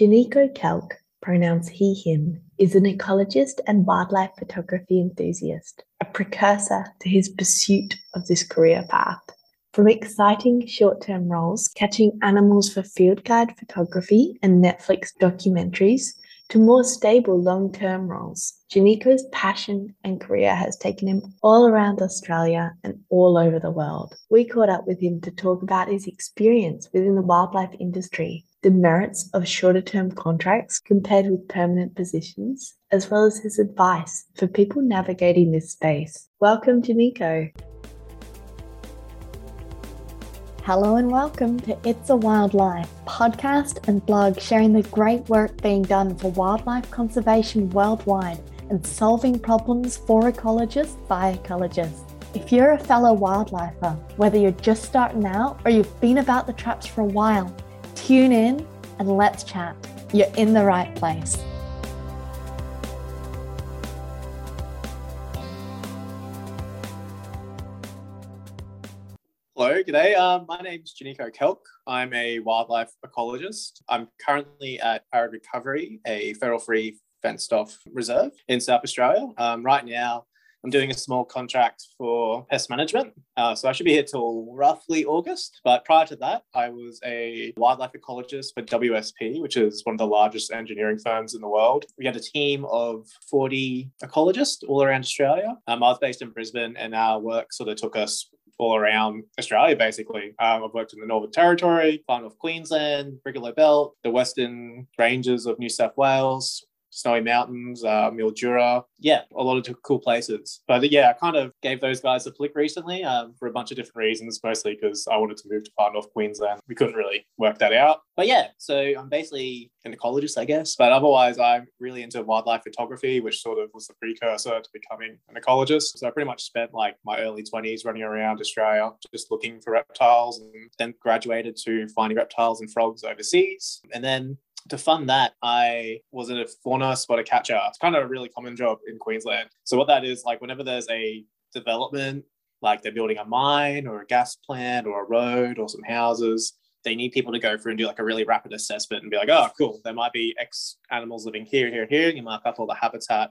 Jannico Kelk, pronouns he, him, is an ecologist and wildlife photography enthusiast, a precursor to his pursuit of this career path. From exciting short-term roles, catching animals for field guide photography and Netflix documentaries, to more stable long-term roles, Jannico's passion and career has taken him all around Australia and all over the world. We caught up with him to talk about his experience within the wildlife industry, the merits of shorter-term contracts compared with permanent positions, as well as his advice for people navigating this space. Welcome, Jannico. Hello and welcome to It's a Wildlife podcast and blog, sharing the great work being done for wildlife conservation worldwide and solving problems for ecologists by ecologists. If you're a fellow wildlifer, whether you're just starting out or you've been about the traps for a while, tune in and let's chat. You're in the right place. Hello, g'day. My name's Jannico Kelk. I'm a wildlife ecologist. I'm currently at Arid Recovery, a federal-free fenced-off reserve in South Australia. Right now, I'm doing a small contract for pest management, so I should be here till roughly August. But prior to that, I was a wildlife ecologist for WSP, which is one of the largest engineering firms in the world. We had a team of 40 ecologists all around Australia. I was based in Brisbane, and our work sort of took us all around Australia, basically. I've worked in the Northern Territory, far north Queensland, Brigalow Belt, the Western Ranges of New South Wales, Snowy Mountains, Mildura. Yeah, a lot of cool places. But yeah, I kind of gave those guys a flick recently for a bunch of different reasons, mostly because I wanted to move to far north Queensland. We couldn't really work that out. But yeah, so I'm basically an ecologist, I guess. But otherwise, I'm really into wildlife photography, which sort of was the precursor to becoming an ecologist. So I pretty much spent like my early 20s running around Australia, just looking for reptiles, and then graduated to finding reptiles and frogs overseas. And then to fund that, I was a fauna spotter catcher. It's kind of a really common job in Queensland. So what that is, like whenever there's a development, like they're building a mine or a gas plant or a road or some houses, they need people to go through and do like a really rapid assessment and be like, oh, cool, there might be X animals living here, here, here. You mark up all the habitat.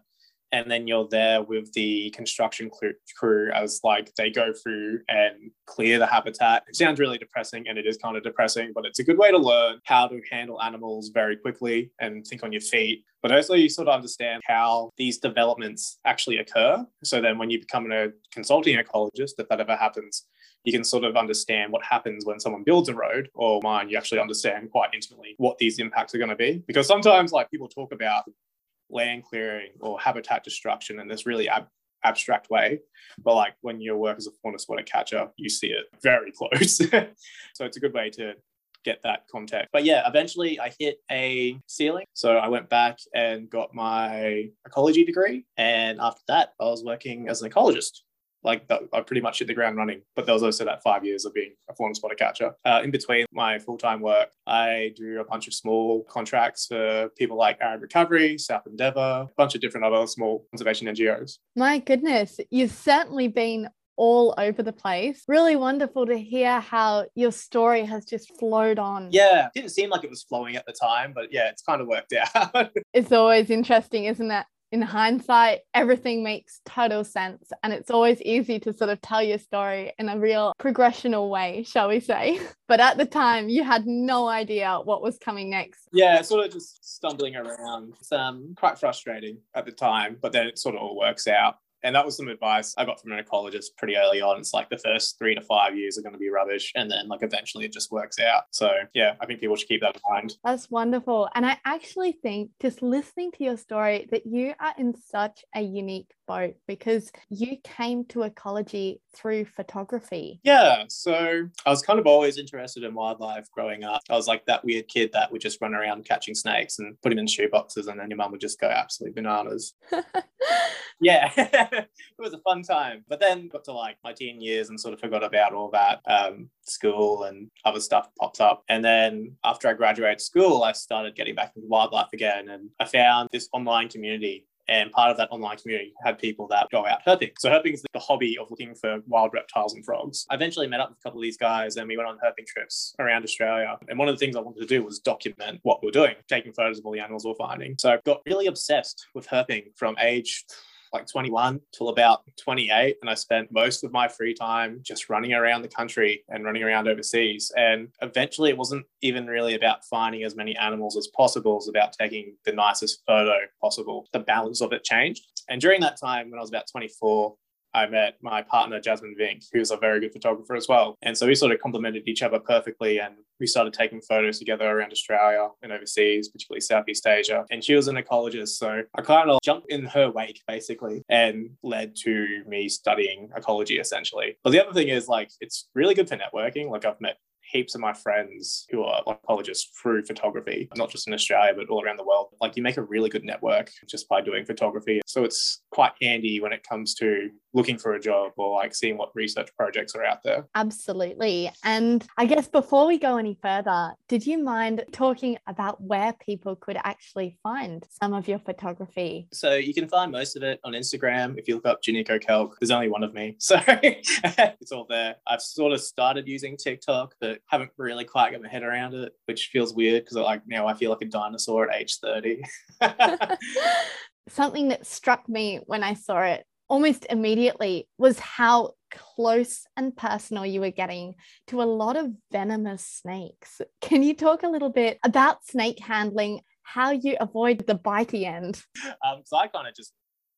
And then you're there with the construction crew as like they go through and clear the habitat. It sounds really depressing, and it is kind of depressing, but it's a good way to learn how to handle animals very quickly and think on your feet. But also you sort of understand how these developments actually occur. So then when you become a consulting ecologist, if that ever happens, you can sort of understand what happens when someone builds a road or mine. You actually understand quite intimately what these impacts are going to be. Because sometimes like people talk about land clearing or habitat destruction in this really abstract way, but like when you work as a fauna spotter catcher, you see it very close. So it's a good way to get that context. But yeah, eventually I hit a ceiling, so I went back and got my ecology degree, and after that I was working as an ecologist. Like I pretty much hit the ground running. But there was also that 5 years of being a fauna spotter catcher. In between my full-time work, I do a bunch of small contracts for people like Arid Recovery, South Endeavour, a bunch of different other small conservation NGOs. My goodness, you've certainly been all over the place. Really wonderful to hear how your story has just flowed on. Yeah, it didn't seem like it was flowing at the time, but yeah, it's kind of worked out. It's always interesting, isn't it? In hindsight, everything makes total sense, and it's always easy to sort of tell your story in a real progressional way, shall we say. But at the time, you had no idea what was coming next. Yeah, sort of just stumbling around. It's quite frustrating at the time, but then it sort of all works out. And that was some advice I got from an ecologist pretty early on. It's like the first 3 to 5 years are going to be rubbish, and then like eventually it just works out. So yeah, I think people should keep that in mind. That's wonderful. And I actually think, just listening to your story, that you are in such a unique boat because you came to ecology through photography. Yeah. So I was kind of always interested in wildlife growing up. I was like that weird kid that would just run around catching snakes and put them in shoeboxes, and then your mum would just go absolutely bananas. Yeah. It was a fun time. But then got to like my teen years and sort of forgot about all that. School and other stuff pops up. And then after I graduated school, I started getting back into wildlife again. And I found this online community. And part of that online community had people that go out herping. So herping is the hobby of looking for wild reptiles and frogs. I eventually met up with a couple of these guys and we went on herping trips around Australia. And one of the things I wanted to do was document what we're doing, taking photos of all the animals we're finding. So I got really obsessed with herping from age like 21 till about 28. And I spent most of my free time just running around the country and running around overseas. And eventually it wasn't even really about finding as many animals as possible. It was about taking the nicest photo possible. The balance of it changed. And during that time, when I was about 24, I met my partner, Jasmine Vink, who's a very good photographer as well. And so we sort of complemented each other perfectly. And we started taking photos together around Australia and overseas, particularly Southeast Asia. And she was an ecologist. So I kind of jumped in her wake, basically, and led to me studying ecology, essentially. But the other thing is, like, it's really good for networking. Like, I've met heaps of my friends who are ecologists through photography, not just in Australia, but all around the world. Like, you make a really good network just by doing photography. So it's quite handy when it comes to looking for a job or like seeing what research projects are out there. Absolutely. And I guess before we go any further, did you mind talking about where people could actually find some of your photography? So you can find most of it on Instagram. If you look up Jannico Kelk, there's only one of me. So it's all there. I've sort of started using TikTok, but haven't really quite got my head around it, which feels weird because like now I feel like a dinosaur at age 30. Something that struck me when I saw it almost immediately was how close and personal you were getting to a lot of venomous snakes. Can you talk a little bit about snake handling, how you avoid the bitey end? So I kind of just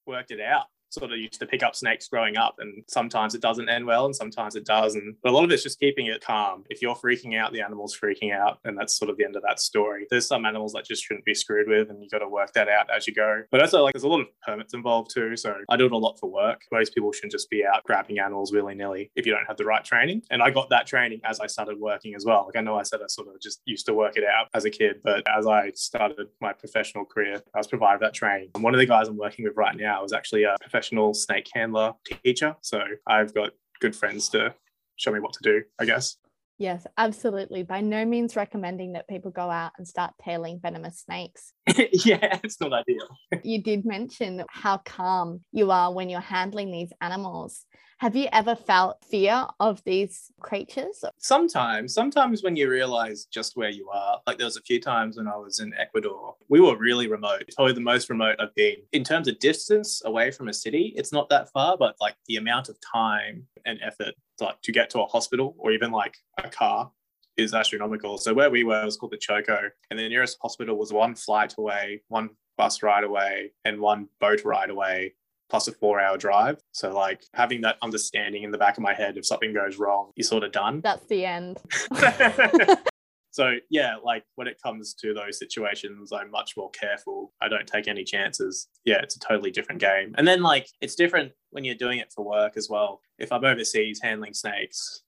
worked it out. Sort of used to pick up snakes growing up, and sometimes it doesn't end well and sometimes it does, but a lot of it's just keeping it calm. If you're freaking out, the animal's freaking out, and that's sort of the end of that story. There's some animals that just shouldn't be screwed with, and you got to work that out as you go. But also, like, there's a lot of permits involved too, so I do it a lot for work. Most people shouldn't just be out grabbing animals willy-nilly if you don't have the right training, and I got that training as I started working as well. Like, I know I said I sort of just used to work it out as a kid, but as I started my professional career, I was provided that training. And one of the guys I'm working with right now is actually a professional snake handler teacher. So I've got good friends to show me what to do, I guess. Yes, absolutely. By no means recommending that people go out and start tailing venomous snakes. Yeah, it's not ideal. You did mention how calm you are when you're handling these animals. Have you ever felt fear of these creatures? Sometimes when you realize just where you are. Like, there was a few times when I was in Ecuador. We were really remote, probably the most remote I've been. In terms of distance away from a city, it's not that far, but like the amount of time and effort like to get to a hospital or even like a car is astronomical. So where we were was called the Choco, and the nearest hospital was one flight away, one bus ride away, and one boat ride away, plus a 4-hour drive. So like having that understanding in the back of my head, if something goes wrong, you're sort of done. That's the end. So yeah, like when it comes to those situations, I'm much more careful. I don't take any chances. Yeah, it's a totally different game. And then like it's different when you're doing it for work as well. If I'm overseas handling snakes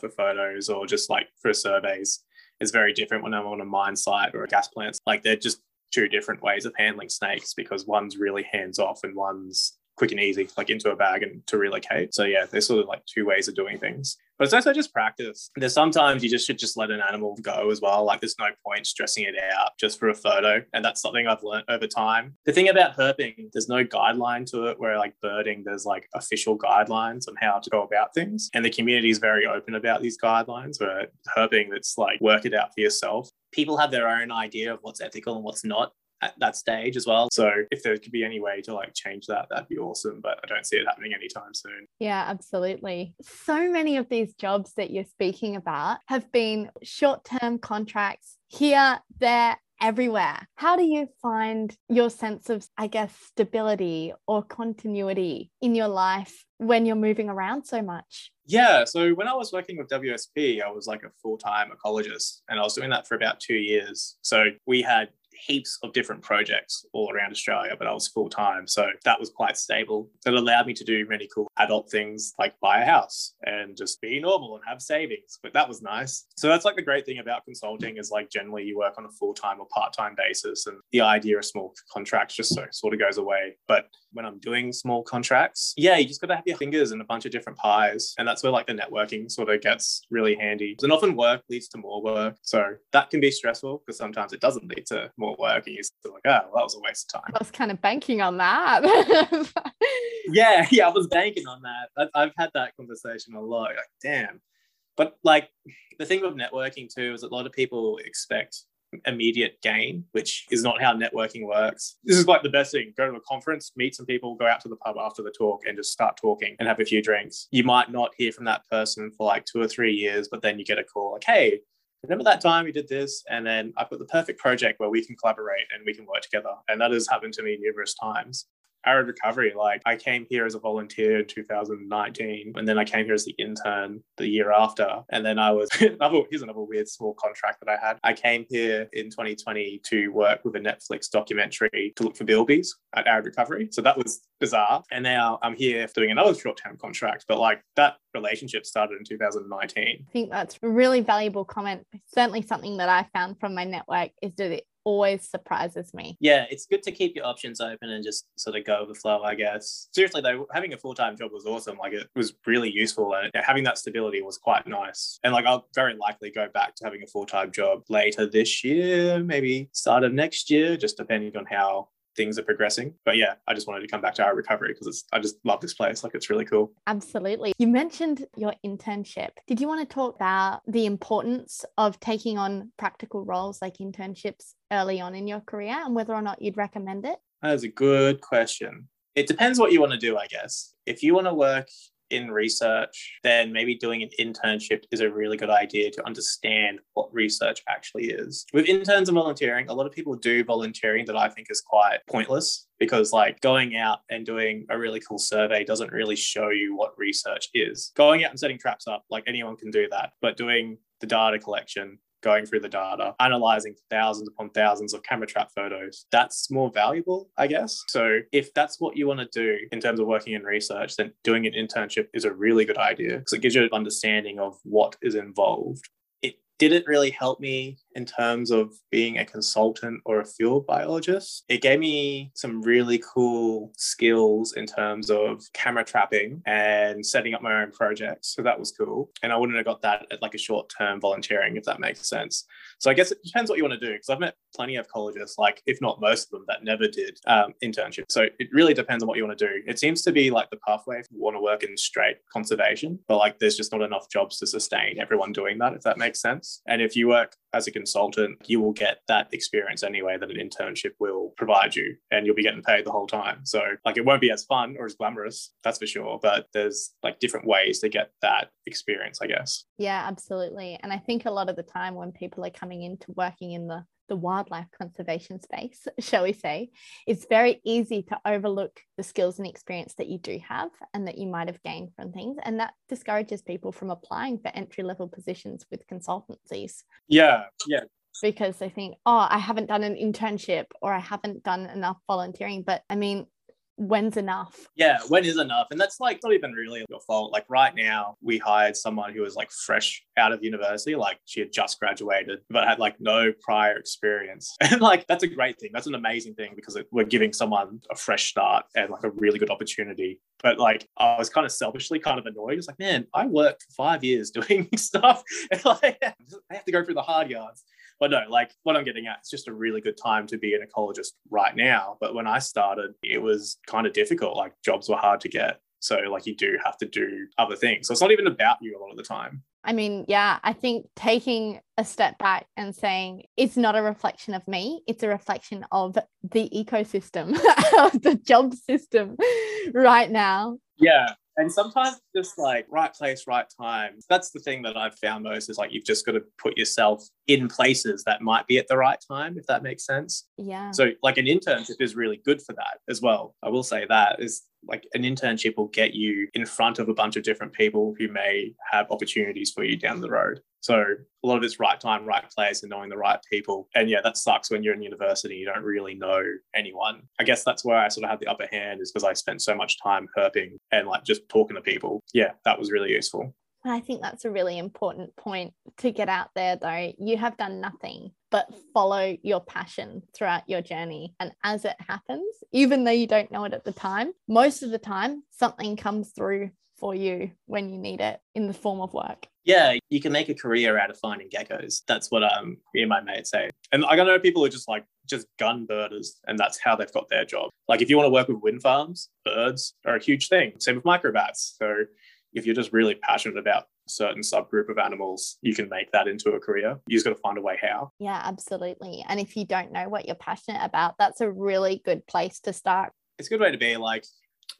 for photos or just like for surveys, it's very different when I'm on a mine site or a gas plant. Like they're just two different ways of handling snakes because one's really hands off and one's quick and easy, like into a bag and to relocate. So yeah, there's sort of like two ways of doing things. But it's also just practice. There's sometimes you just should just let an animal go as well. Like there's no point stressing it out just for a photo. And that's something I've learned over time. The thing about herping, there's no guideline to it, where like birding, there's like official guidelines on how to go about things. And the community is very open about these guidelines, where herping, it's like work it out for yourself. People have their own idea of what's ethical and what's not at that stage as well. So if there could be any way to like change that, that'd be awesome, but I don't see it happening anytime soon. Yeah, absolutely. So many of these jobs that you're speaking about have been short-term contracts here, there, everywhere. How do you find your sense of, I guess, stability or continuity in your life when you're moving around so much? Yeah, so when I was working with WSP, I was like a full-time ecologist, and I was doing that for about 2 years. So we had heaps of different projects all around Australia, but I was full-time, so that was quite stable. It allowed me to do many cool adult things, like buy a house and just be normal and have savings, but that was nice. So that's like the great thing about consulting, is like generally you work on a full-time or part-time basis, and the idea of small contracts just sort of goes away. But when I'm doing small contracts, yeah, you just got to have your fingers in a bunch of different pies, and that's where like the networking sort of gets really handy. And often work leads to more work, so that can be stressful because sometimes it doesn't lead to more report work, and you're still like, oh, well, that was a waste of time. I was kind of banking on that. Yeah, I was banking on that. I've had that conversation a lot, like, damn. But like, the thing with networking too is a lot of people expect immediate gain, which is not how networking works. This is like the best thing: go to a conference, meet some people, go out to the pub after the talk and just start talking and have a few drinks. You might not hear from that person for like 2 or 3 years, but then you get a call like, hey, remember that time we did this? And then I've got the perfect project where we can collaborate and we can work together. And that has happened to me numerous times. Arid Recovery, like, I came here as a volunteer in 2019, and then I came here as the intern the year after. And then I was, here's another weird small contract that I had. I came here in 2020 to work with a Netflix documentary to look for bilbies at Arid Recovery. So that was bizarre. And now I'm here doing another short-term contract, but like, that relationship started in 2019. I think that's a really valuable comment. Certainly something that I found from my network is that it always surprises me. Yeah, it's good to keep your options open and just sort of go with the flow, I guess. Seriously though, having a full-time job was awesome. Like, it was really useful, and having that stability was quite nice. And like, I'll very likely go back to having a full-time job later this year, maybe start of next year, just depending on how things are progressing. But yeah, I just wanted to come back to Arid Recovery because I just love this place. Like, it's really cool. Absolutely. You mentioned your internship. Did you want to talk about the importance of taking on practical roles like internships early on in your career, and whether or not you'd recommend it? That is a good question. It depends what you want to do, I guess. If you want to work in research, then maybe doing an internship is a really good idea to understand what research actually is. With interns and volunteering, a lot of people do volunteering that I think is quite pointless, because like, going out and doing a really cool survey doesn't really show you what research is. Going out and setting traps up, like, anyone can do that, but doing the data collection, going through the data, analyzing thousands upon thousands of camera trap photos, that's more valuable, I guess. So if that's what you want to do in terms of working in research, then doing an internship is a really good idea because it gives you an understanding of what is involved. It didn't really help me in terms of being a consultant or a field biologist. It gave me some really cool skills in terms of camera trapping and setting up my own projects. So that was cool. And I wouldn't have got that at like a short-term volunteering, if that makes sense. So I guess it depends what you want to do, because I've met plenty of colleges, like, if not most of them, that never did internships. So it really depends on what you want to do. It seems to be like the pathway if you want to work in straight conservation, but like, there's just not enough jobs to sustain everyone doing that, if that makes sense. And if you work as a consultant, you will get that experience anyway that an internship will provide you, and you'll be getting paid the whole time. So like, it won't be as fun or as glamorous, that's for sure, but there's like different ways to get that experience, I guess. Yeah, absolutely. And I think a lot of the time when people are coming into working in the wildlife conservation space, shall we say, it's very easy to overlook the skills and experience that you do have and that you might have gained from things. And that discourages people from applying for entry-level positions with consultancies. Yeah. Because they think, oh, I haven't done an internship, or I haven't done enough volunteering. But I mean, when's enough? Yeah, when is enough? And that's like not even really your fault. Like, right now, we hired someone who was like fresh out of university, like she had just graduated, but had like no prior experience. And like, that's a great thing. That's an amazing thing, because we're giving someone a fresh start and like a really good opportunity. But like, I was kind of selfishly kind of annoyed. It's like, man, I worked for 5 years doing stuff. And like, I have to go through the hard yards. But no, like, what I'm getting at, it's just a really good time to be an ecologist right now. But when I started, it was kind of difficult. Like, jobs were hard to get. So like, you do have to do other things. So it's not even about you a lot of the time. I mean, yeah, I think taking a step back and saying it's not a reflection of me, it's a reflection of the ecosystem, of the job system right now. Yeah. And sometimes just like right place, right time. That's the thing that I've found most, is like, you've just got to put yourself in places that might be at the right time, if that makes sense. Yeah. So like, an internship is really good for that as well. I will say that is like, an internship will get you in front of a bunch of different people who may have opportunities for you down the road. So a lot of it's right time, right place, and knowing the right people. And yeah, that sucks when you're in university, you don't really know anyone. I guess that's where I sort of had the upper hand, is because I spent so much time herping and like just talking to people. Yeah, that was really useful. I think that's a really important point to get out there though. You have done nothing but follow your passion throughout your journey. And as it happens, even though you don't know it at the time, most of the time something comes through for you when you need it in the form of work. Yeah, you can make a career out of finding geckos. That's what me and my mates say. And I know people who are just gun birders, and that's how they've got their job. Like if you want to work with wind farms, birds are a huge thing. Same with microbats. So if you're just really passionate about a certain subgroup of animals, you can make that into a career. You just got to find a way how. Yeah, absolutely. And if you don't know what you're passionate about, that's a really good place to start. It's a good way to be. Like,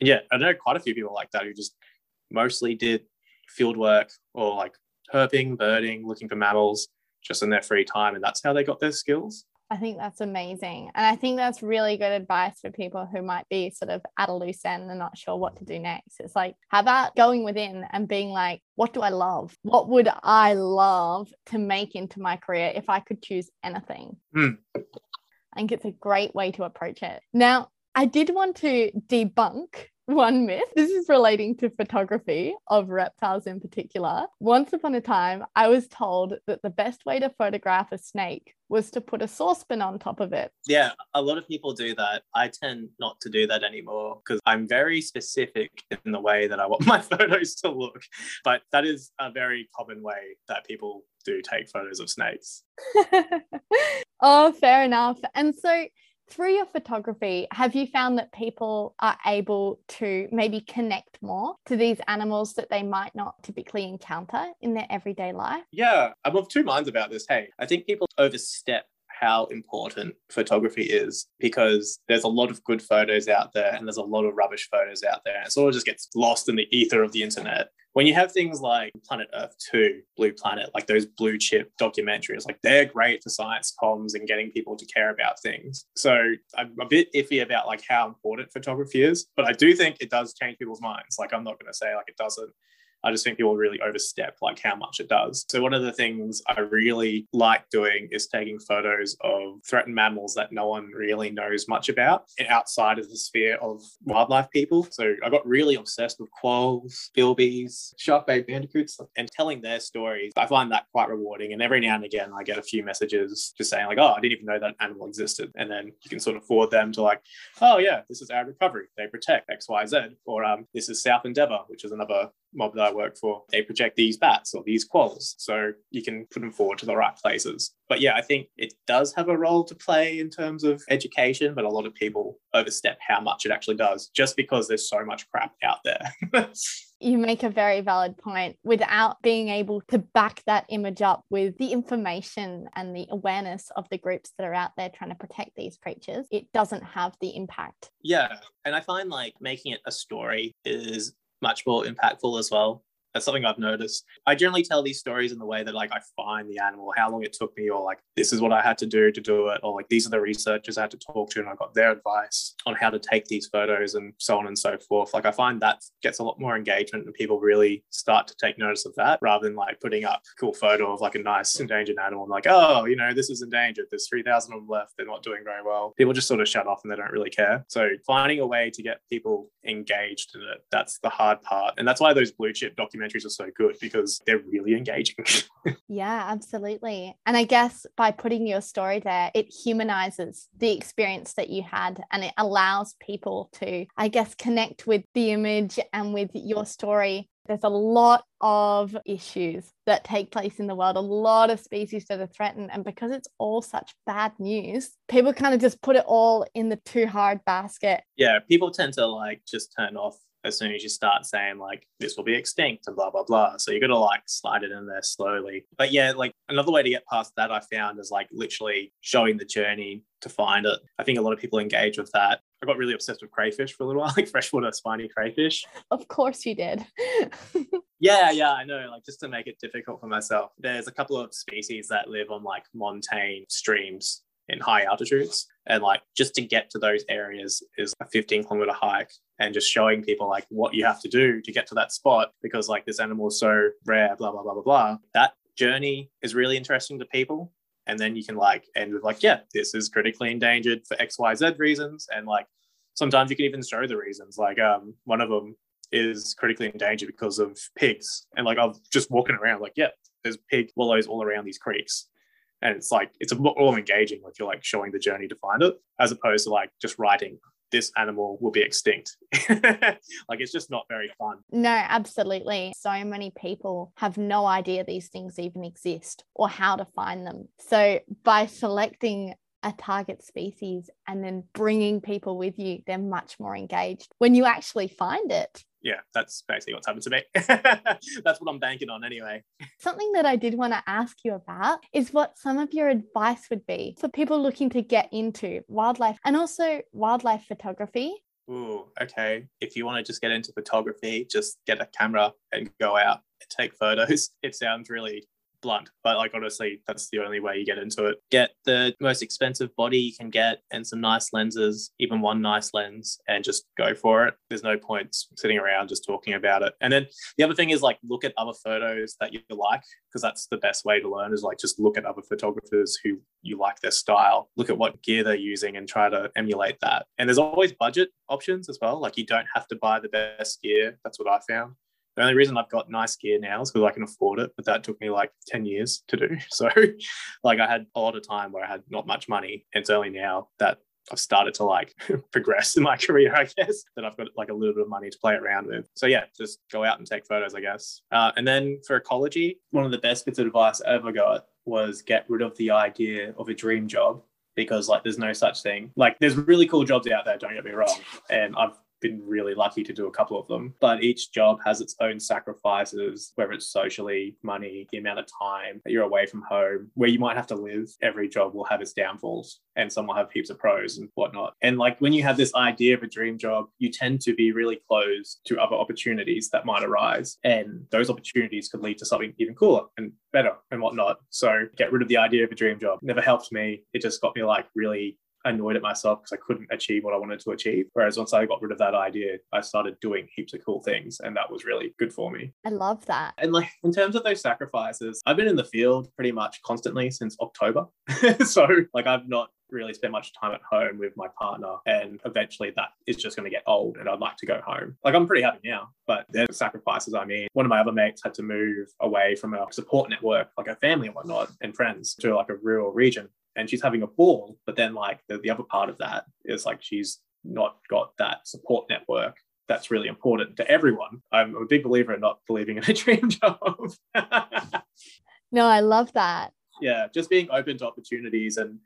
yeah, I know quite a few people like that who just mostly did field work or like herping, birding, looking for mammals just in their free time. And that's how they got their skills. I think that's amazing. And I think that's really good advice for people who might be sort of at a loose end and not sure what to do next. It's like, how about going within and being like, what do I love? What would I love to make into my career if I could choose anything? I think it's a great way to approach it. Now, I did want to debunk one myth. This is relating to photography of reptiles in particular. Once upon a time, I was told that the best way to photograph a snake was to put a saucepan on top of it. Yeah, a lot of people do that. I tend not to do that anymore because I'm very specific in the way that I want my photos to look. But that is a very common way that people do take photos of snakes. Oh, fair enough. And so through your photography, have you found that people are able to maybe connect more to these animals that they might not typically encounter in their everyday life? Yeah, I'm of two minds about this. Hey, I think people overstep how important photography is because there's a lot of good photos out there and there's a lot of rubbish photos out there. It sort of just gets lost in the ether of the internet. When you have things like Planet Earth 2, Blue Planet, like those blue chip documentaries, like they're great for science comms and getting people to care about things. So I'm a bit iffy about like how important photography is, but I do think it does change people's minds. Like I'm not going to say like it doesn't. I just think people really overstep like how much it does. So one of the things I really like doing is taking photos of threatened mammals that no one really knows much about outside of the sphere of wildlife people. So I got really obsessed with quolls, bilbies, Shark Bay bandicoots, and telling their stories. I find that quite rewarding. And every now and again, I get a few messages just saying like, oh, I didn't even know that animal existed. And then you can sort of forward them to like, oh yeah, this is Arid Recovery. They protect X, Y, Z. Or this is South Endeavour, which is another mob that I work for. They project these bats or these quolls, so you can put them forward to the right places. But yeah, I think it does have a role to play in terms of education, but a lot of people overstep how much it actually does just because there's so much crap out there. You make a very valid point. Without being able to back that image up with the information and the awareness of the groups that are out there trying to protect these creatures, it doesn't have the impact. Yeah, and I find like making it a story is much more impactful as well. That's something I've noticed. I generally tell these stories in the way that like I find the animal, how long it took me, or like this is what I had to do it, or like these are the researchers I had to talk to and I got their advice on how to take these photos and so on and so forth. Like I find that gets a lot more engagement and people really start to take notice of that rather than like putting up a cool photo of like a nice endangered animal and like, oh, you know, this is endangered. There's 3,000 of them left. They're not doing very well. People just sort of shut off and they don't really care. So finding a way to get people engaged in it, that's the hard part. And that's why those blue chip documentaries are so good because they're really engaging. Yeah, absolutely. And I guess by putting your story there, it humanizes the experience that you had and it allows people to, I guess, connect with the image and with your story. There's a lot of issues that take place in the world, a lot of species that are threatened. And because it's all such bad news, people kind of just put it all in the too hard basket. Yeah, people tend to like just turn off as soon as you start saying like this will be extinct and blah blah blah, so you got to like slide it in there slowly. But yeah, like another way to get past that I found is like literally showing the journey to find it. I think a lot of people engage with that. I got really obsessed with crayfish for a little while, like freshwater spiny crayfish. Of course you did. Yeah, I know, like just to make it difficult for myself. There's a couple of species that live on like montane streams in high altitudes, and like just to get to those areas is a 15-kilometer hike, and just showing people like what you have to do to get to that spot because like this animal is so rare, blah blah blah blah blah. That journey is really interesting to people, and then you can like end with like, yeah, this is critically endangered for XYZ reasons, and like sometimes you can even show the reasons. Like one of them is critically endangered because of pigs, and like I'm just walking around like, yeah, there's pig willows all around these creeks. And it's like, it's a lot more engaging if you're like showing the journey to find it, as opposed to like just writing this animal will be extinct. Like, it's just not very fun. No, absolutely. So many people have no idea these things even exist or how to find them. So by selecting a target species and then bringing people with you, they're much more engaged when you actually find it. Yeah, that's basically what's happened to me. That's what I'm banking on anyway. Something that I did want to ask you about is what some of your advice would be for people looking to get into wildlife and also wildlife photography. Ooh, okay. If you want to just get into photography, just get a camera and go out and take photos. It sounds really blunt, but like, honestly, that's the only way you get into it. Get the most expensive body you can get and some nice lenses, even one nice lens, and just go for it. There's no point sitting around just talking about it. And then the other thing is, like, look at other photos that you like, because that's the best way to learn, is like, just look at other photographers who you like their style, look at what gear they're using and try to emulate that. And there's always budget options as well. Like, you don't have to buy the best gear. That's what I found. The only reason I've got nice gear now is because I can afford it, but that took me like 10 years to do. So like, I had a lot of time where I had not much money. It's only now that I've started to like progress in my career, I guess, that I've got like a little bit of money to play around with. So yeah, just go out and take photos, I guess. And then for ecology, one of the best bits of advice I ever got was get rid of the idea of a dream job, because like, there's no such thing. Like, there's really cool jobs out there, don't get me wrong. And I've been really lucky to do a couple of them, but each job has its own sacrifices, whether it's socially, money, the amount of time that you're away from home, where you might have to live. Every job will have its downfalls, and some will have heaps of pros and whatnot. And like, when you have this idea of a dream job, you tend to be really closed to other opportunities that might arise, and those opportunities could lead to something even cooler and better and whatnot. So get rid of the idea of a dream job. It never helped me. It just got me like really annoyed at myself because I couldn't achieve what I wanted to achieve. Whereas once I got rid of that idea, I started doing heaps of cool things, and that was really good for me. I love that. And like, in terms of those sacrifices, I've been in the field pretty much constantly since October. So like, I've not really spend much time at home with my partner, and eventually that is just going to get old, and I'd like to go home. Like, I'm pretty happy now, but there's sacrifices. I mean, one of my other mates had to move away from her support network, like her family and whatnot and friends, to like a rural region, and she's having a ball. But then like the other part of that is like, she's not got that support network that's really important to everyone. I'm a big believer in not believing in a dream job. No, I love that. Yeah, just being open to opportunities and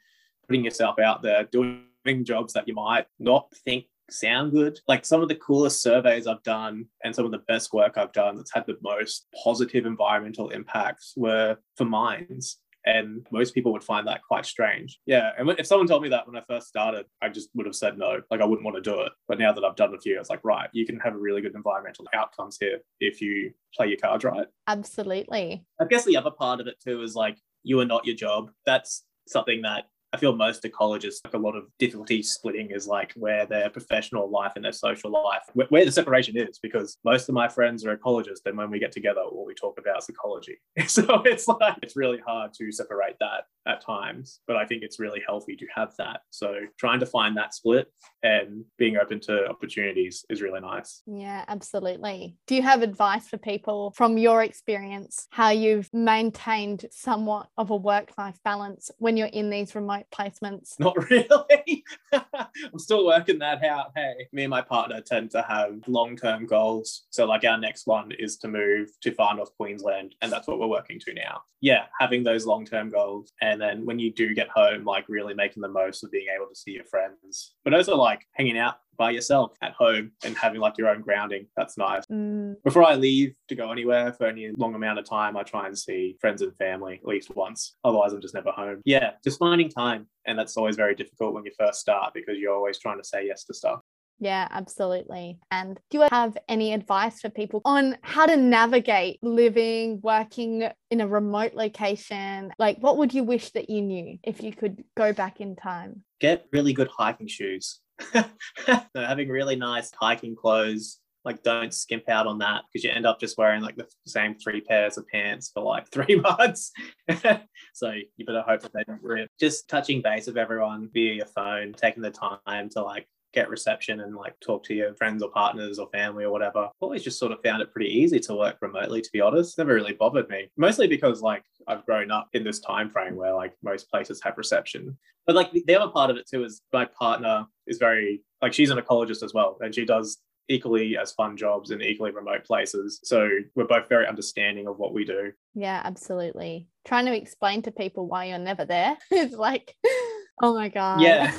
putting yourself out there, doing jobs that you might not think sound good. Like, some of the coolest surveys I've done and some of the best work I've done that's had the most positive environmental impacts were for mines. And most people would find that quite strange. Yeah. And if someone told me that when I first started, I just would have said no. Like, I wouldn't want to do it. But now that I've done a few, it's like, right, you can have a really good environmental outcomes here if you play your cards right. Absolutely. I guess the other part of it too is like, you are not your job. That's something that I feel most ecologists have a lot of difficulty splitting, is like where their professional life and their social life, where the separation is, because most of my friends are ecologists, and when we get together, all we talk about is ecology. So it's like, it's really hard to separate that at times, but I think it's really healthy to have that. So trying to find that split and being open to opportunities is really nice. Yeah, absolutely. Do you have advice for people from your experience, how you've maintained somewhat of a work-life balance when you're in these remote placements? Not really. I'm still working that out. Hey, me and my partner tend to have long-term goals. So like, our next one is to move to far north Queensland, and that's what we're working to now. Yeah, having those long-term goals, and then when you do get home, like really making the most of being able to see your friends, but also like hanging out by yourself at home and having like your own grounding. That's nice. Before I leave to go anywhere for any long amount of time, I try and see friends and family at least once. Otherwise, I'm just never home. Yeah, just finding time. And that's always very difficult when you first start, because you're always trying to say yes to stuff. Yeah, absolutely. And do you have any advice for people on how to navigate living, working in a remote location? Like, what would you wish that you knew if you could go back in time? Get really good hiking shoes. So having really nice hiking clothes, like don't skimp out on that, because you end up just wearing like the same three pairs of pants for like 3 months. So you better hope that they don't rip. Just touching base with everyone via your phone, taking the time to like get reception and like talk to your friends or partners or family or whatever. I've always just sort of found it pretty easy to work remotely, to be honest. Never really bothered me, mostly because like I've grown up in this time frame where like most places have reception. But like the other part of it too is my partner is very like, she's an ecologist as well, and she does equally as fun jobs in equally remote places. So we're both very understanding of what we do. Yeah, absolutely. Trying to explain to people why you're never there is like, oh my God. Yeah.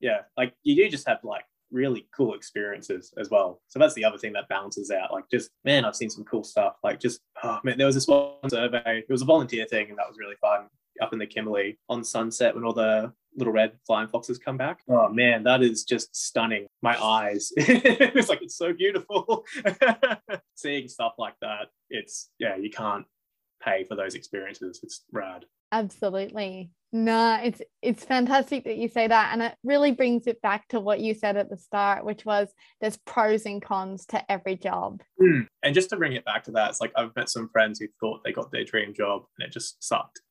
Yeah. Like you do just have like really cool experiences as well. So that's the other thing that balances out. Like just, man, I've seen some cool stuff. Like just, oh man, there was this one survey. It was a volunteer thing and that was really fun up in the Kimberley on sunset when all the little red flying foxes come back. Oh man, that is just stunning. My eyes. It's like, it's so beautiful. Seeing stuff like that, it's, yeah, you can't pay for those experiences. It's rad. Absolutely. No, it's fantastic that you say that. And it really brings it back to what you said at the start, which was there's pros and cons to every job. And just to bring it back to that, it's like I've met some friends who thought they got their dream job and it just sucked.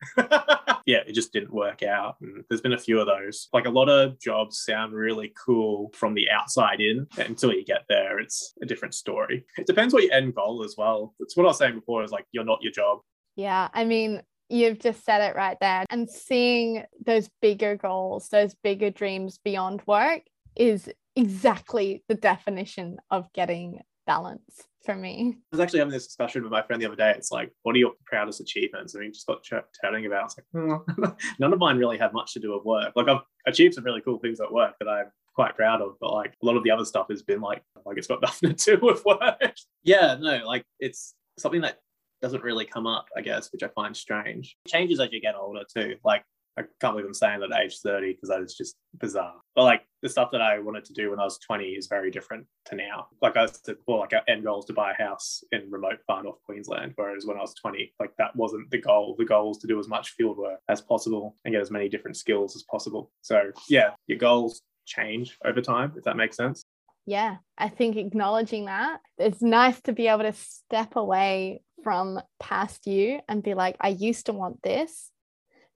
Yeah, it just didn't work out. And there's been a few of those. Like a lot of jobs sound really cool from the outside in, until you get there, it's a different story. It depends what your end goal as well. It's what I was saying before, is like, you're not your job. Yeah, I mean, you've just said it right there. And seeing those bigger goals, those bigger dreams beyond work is exactly the definition of getting balance for me. I was actually having this discussion with my friend the other day. It's like, what are your proudest achievements? I mean, just got chatting about, it's like, none of mine really have much to do with work. Like I've achieved some really cool things at work that I'm quite proud of, but like a lot of the other stuff has been like it's got nothing to do with work. Yeah, no, like it's something that doesn't really come up, I guess, which I find strange. It changes as you get older too. Like I can't believe I'm saying that at age 30 because that is just bizarre. But like the stuff that I wanted to do when I was 20 is very different to now. Like I said before, like our end goal is to buy a house in remote far north Queensland, whereas when I was 20, like that wasn't the goal. The goal was to do as much field work as possible and get as many different skills as possible. So yeah, your goals change over time, if that makes sense. Yeah, I think acknowledging that, it's nice to be able to step away from past you and be like, I used to want this,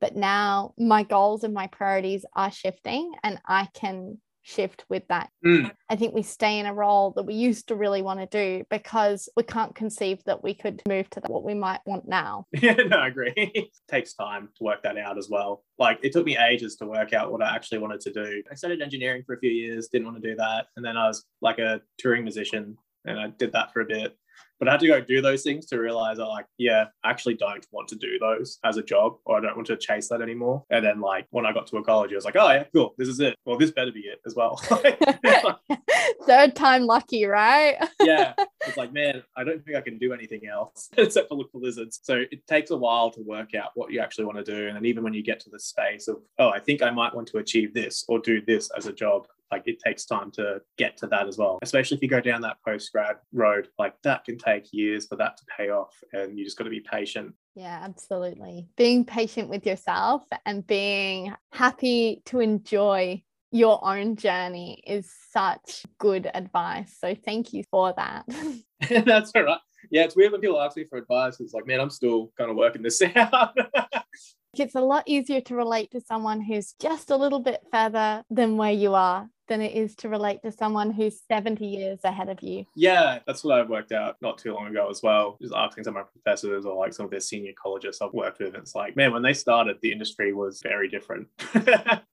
but now my goals and my priorities are shifting and I can shift with that. I think we stay in a role that we used to really want to do because we can't conceive that we could move to what we might want now. Yeah, no, I agree. It takes time to work that out as well. Like it took me ages to work out what I actually wanted to do. I studied engineering for a few years, didn't want to do that. And then I was like a touring musician and I did that for a bit. But I had to go do those things to realize that, like, yeah, I actually don't want to do those as a job, or I don't want to chase that anymore. And then, like, when I got to ecology, I was like, oh, yeah, cool. This is it. Well, this better be it as well. Third time lucky, right? Yeah. It's like, man, I don't think I can do anything else except for look for lizards. So it takes a while to work out what you actually want to do. And then even when you get to the space of, oh, I think I might want to achieve this or do this as a job, like it takes time to get to that as well, especially if you go down that post-grad road. Like that can take years for that to pay off, and you just got to be patient. Yeah, absolutely. Being patient with yourself and being happy to enjoy your own journey is such good advice. So thank you for that. That's all right. Yeah, it's weird when people ask me for advice. It's like, man, I'm still kind of working this out. It's a lot easier to relate to someone who's just a little bit further than where you are than it is to relate to someone who's 70 years ahead of you. Yeah, that's what I've worked out not too long ago as well. Just asking some of my professors or like some of their senior ecologists I've worked with. It's like, man, when they started, the industry was very different.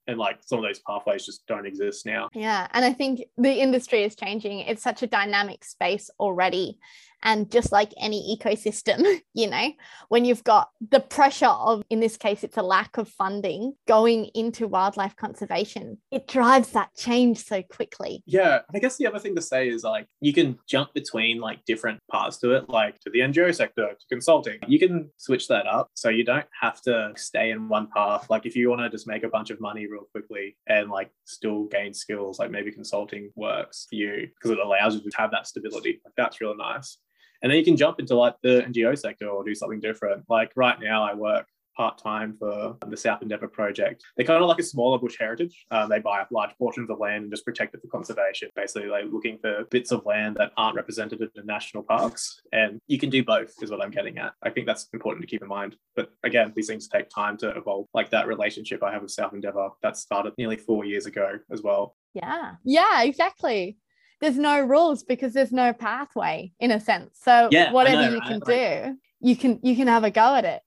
And like some of those pathways just don't exist now. Yeah. And I think the industry is changing. It's such a dynamic space already. And just like any ecosystem, you know, when you've got the pressure of, in this case, it's a lack of funding going into wildlife conservation, it drives that change so quickly. Yeah. I guess the other thing to say is like, you can jump between like different parts to it, like to the NGO sector, to consulting. You can switch that up. So you don't have to stay in one path. Like if you want to just make a bunch of money real quickly and like still gain skills, like maybe consulting works for you because it allows you to have that stability. Like that's really nice. And then you can jump into like the NGO sector or do something different. Like right now I work part-time for the South Endeavour project. They're kind of like a smaller Bush Heritage. They buy up large portions of land and just protect it for conservation. Basically, like looking for bits of land that aren't represented in national parks. And you can do both is what I'm getting at. I think that's important to keep in mind. But again, these things take time to evolve. Like that relationship I have with South Endeavour, that started nearly 4 years ago as well. Yeah, exactly. There's no rules because there's no pathway in a sense. So whatever you can do, you can have a go at it.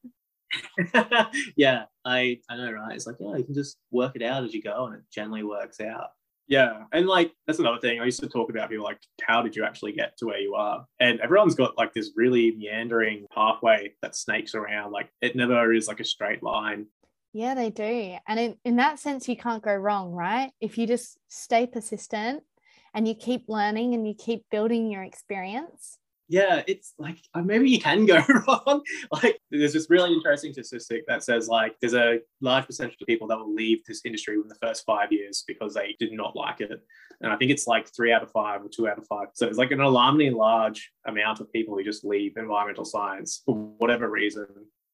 Yeah, I know, right? It's like, yeah, you can just work it out as you go, and it generally works out. Yeah, and like that's another thing. I used to talk about people like, how did you actually get to where you are? And everyone's got like this really meandering pathway that snakes around. Like it never is like a straight line. Yeah, they do. And in that sense, you can't go wrong, right? If you just stay persistent and you keep learning and you keep building your experience. Yeah, it's like maybe you can go wrong. Like there's this really interesting statistic that says like there's a large percentage of people that will leave this industry within the first 5 years because they did not like it. And I think it's like 3 out of 5 or 2 out of 5. So it's like an alarmingly large amount of people who just leave environmental science for whatever reason.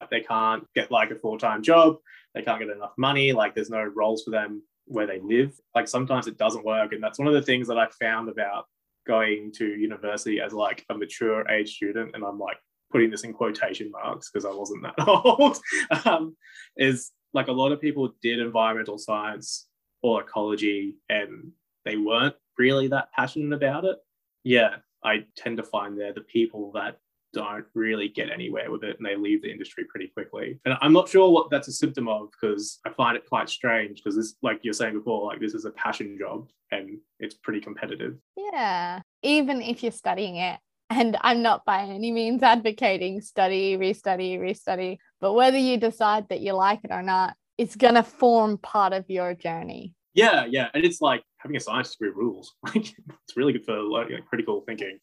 They can't get like a full-time job. They can't get enough money. Like there's no roles for them where they live. Like sometimes it doesn't work. And that's one of the things that I found about going to university as like a mature age student, and I'm like putting this in quotation marks because I wasn't that old, is like a lot of people did environmental science or ecology and they weren't really that passionate about it. Yeah, I tend to find they're the people that don't really get anywhere with it and they leave the industry pretty quickly. And I'm not sure what that's a symptom of, because I find it quite strange, because this, like you're saying before, like this is a passion job and it's pretty competitive. Yeah, even if you're studying it, and I'm not by any means advocating study, restudy, restudy, but whether you decide that you like it or not, it's going to form part of your journey. Yeah. And it's like having a science degree rules. Like it's really good for like critical thinking.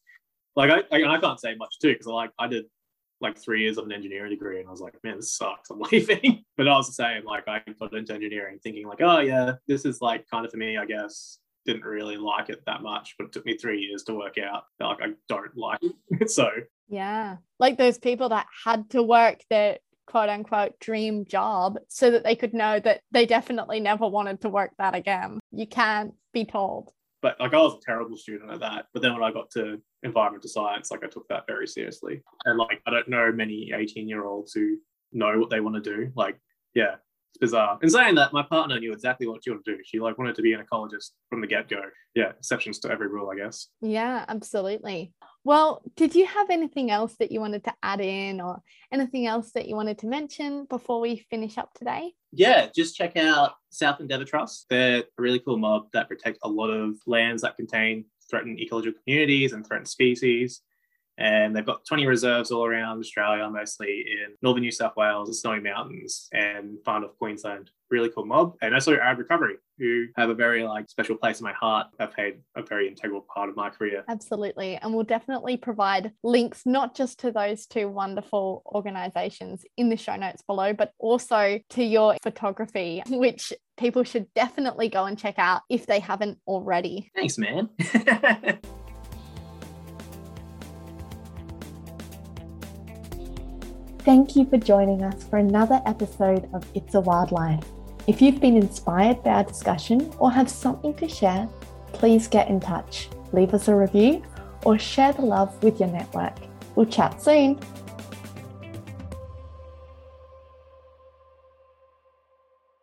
Like I can't say much too, because I did like 3 years of an engineering degree and I was like, man, this sucks, I'm leaving. But I was the same, like I got into engineering thinking like, oh yeah, this is like kind of for me, I guess. Didn't really like it that much, but it took me 3 years to work out that like I don't like it. So yeah, like those people that had to work their quote unquote dream job so that they could know that they definitely never wanted to work that again. You can't be told. But like I was a terrible student at that. But then when I got to environmental science, like I took that very seriously. And like I don't know many 18-year-olds who know what they want to do. Like, yeah, it's bizarre. And saying that, my partner knew exactly what she wanted to do. She like wanted to be an ecologist from the get-go. Yeah, exceptions to every rule, I guess. Yeah, absolutely. Well, did you have anything else that you wanted to add in or anything else that you wanted to mention before we finish up today? Yeah, just check out South Endeavour Trust. They're a really cool mob that protect a lot of lands that contain threatened ecological communities and threatened species. And they've got 20 reserves all around Australia, mostly in northern New South Wales, the Snowy Mountains, and far north Queensland. Really cool mob. And also Arid Recovery, who have a very like special place in my heart. I've played a very integral part of my career. Absolutely. And we'll definitely provide links not just to those two wonderful organisations in the show notes below, but also to your photography, which people should definitely go and check out if they haven't already. Thanks, man. Thank you for joining us for another episode of It's a Wildlife. If you've been inspired by our discussion or have something to share, please get in touch, leave us a review, or share the love with your network. We'll chat soon.